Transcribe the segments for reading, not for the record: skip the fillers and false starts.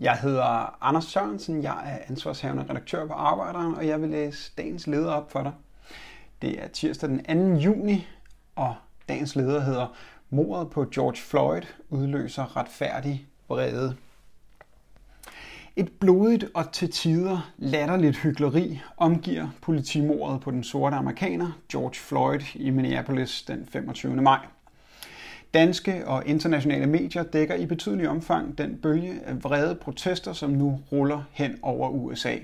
Jeg hedder Anders Sørensen, jeg er ansvarshavende redaktør på Arbejderen, og jeg vil læse dagens leder op for dig. Det er tirsdag den 2. juni, og dagens leder hedder Mordet på George Floyd udløser retfærdig vrede. Et blodigt og til tider latterligt hykleri omgiver politimordet på den sorte amerikaner George Floyd i Minneapolis den 25. maj. Danske og internationale medier dækker i betydelig omfang den bølge af vrede protester, som nu ruller hen over USA.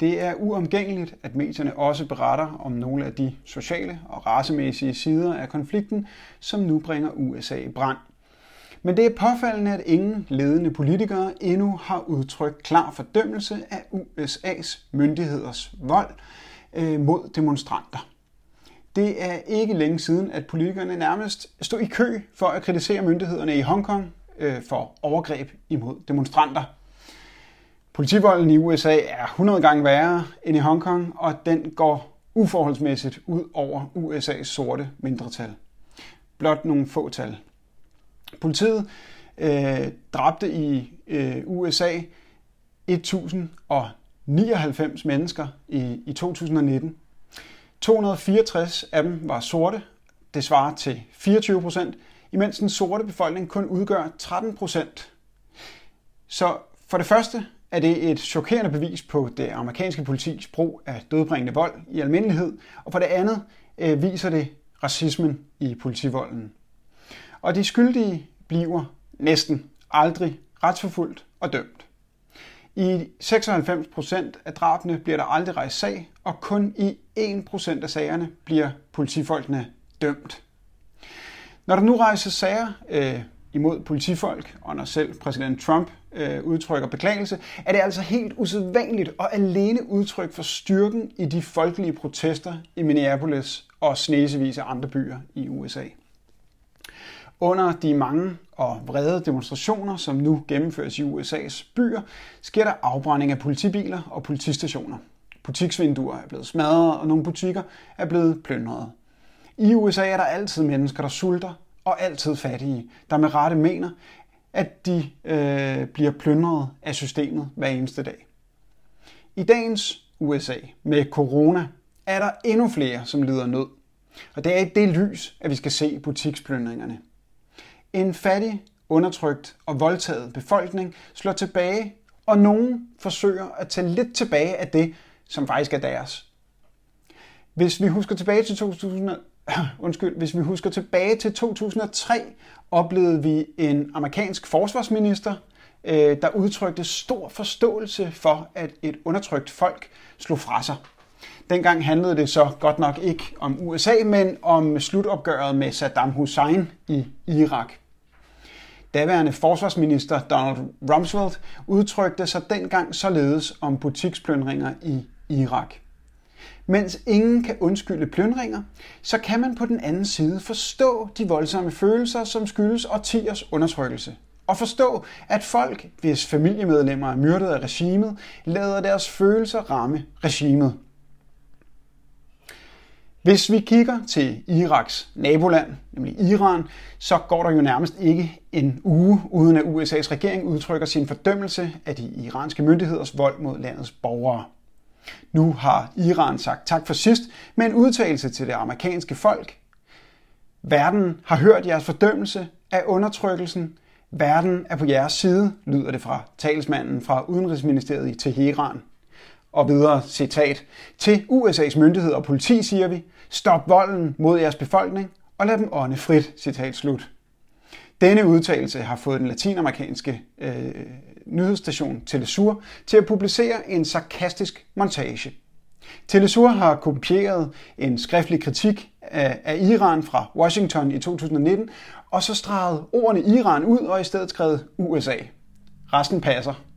Det er uomgængeligt, at medierne også beretter om nogle af de sociale og racemæssige sider af konflikten, som nu bringer USA i brand. Men det er påfaldende, at ingen ledende politikere endnu har udtrykt klar fordømmelse af USA's myndigheders vold mod demonstranter. Det er ikke længe siden, at politikerne nærmest stod i kø for at kritisere myndighederne i Hongkong for overgreb imod demonstranter. Politivolden i USA er 100 gange værre end i Hongkong, og den går uforholdsmæssigt ud over USA's sorte mindretal. Blot nogle få tal. Politiet dræbte i USA 1099 mennesker i 2019. 264 af dem var sorte, det svarer til 24%, imens den sorte befolkning kun udgør 13%. Så for det første er det et chokerende bevis på det amerikanske politis brug af dødbringende vold i almindelighed, og for det andet viser det racismen i politivolden. Og de skyldige bliver næsten aldrig retsforfulgt og dømt. I 96% af drabene bliver der aldrig rejst sag, og kun i 1% af sagerne bliver politifolkene dømt. Når der nu rejses sager imod politifolk, og når selv præsident Trump udtrykker beklagelse, er det altså helt usædvanligt og alene udtryk for styrken i de folkelige protester i Minneapolis og snesevis af andre byer i USA. Under de mange og vrede demonstrationer, som nu gennemføres i USA's byer, sker der afbrænding af politibiler og politistationer. Butiksvinduer er blevet smadret, og nogle butikker er blevet plyndret. I USA er der altid mennesker, der sulter, og altid fattige, der med rette mener, at de bliver plyndret af systemet hver eneste dag. I dagens USA med corona er der endnu flere, som lider nød. Og det er i det lys, at vi skal se butiksplyndringerne. En fattig, undertrykt og voldtaget befolkning slår tilbage, og nogen forsøger at tage lidt tilbage af det, som faktisk er deres. Hvis vi husker tilbage til 2003, oplevede vi en amerikansk forsvarsminister, der udtrykte stor forståelse for, at et undertrykt folk slog fra sig. Dengang handlede det så godt nok ikke om USA, men om slutopgøret med Saddam Hussein i Irak. Daværende forsvarsminister Donald Rumsfeld udtrykte sig dengang således om butiksplyndringer i Irak. Mens ingen kan undskylde plyndringer, så kan man på den anden side forstå de voldsomme følelser, som skyldes årtiers undertrykkelse. Og forstå, at folk, hvis familiemedlemmer er myrdet af regimet, lader deres følelser ramme regimet. Hvis vi kigger til Iraks naboland, nemlig Iran, så går der jo nærmest ikke en uge, uden at USA's regering udtrykker sin fordømmelse af de iranske myndigheders vold mod landets borgere. Nu har Iran sagt tak for sidst med en udtalelse til det amerikanske folk. Verden har hørt jeres fordømmelse af undertrykkelsen. Verden er på jeres side, lyder det fra talsmanden fra Udenrigsministeriet i Teheran. Og videre citat. Til USA's myndigheder og politi siger vi, stop volden mod jeres befolkning og lad dem ånde frit, citat slut. Denne udtalelse har fået den latinamerikanske nyhedsstation Telesur til at publicere en sarkastisk montage. Telesur har kopieret en skriftlig kritik af Iran fra Washington i 2019 og så streget ordene Iran ud og i stedet skrevet USA. Resten passer.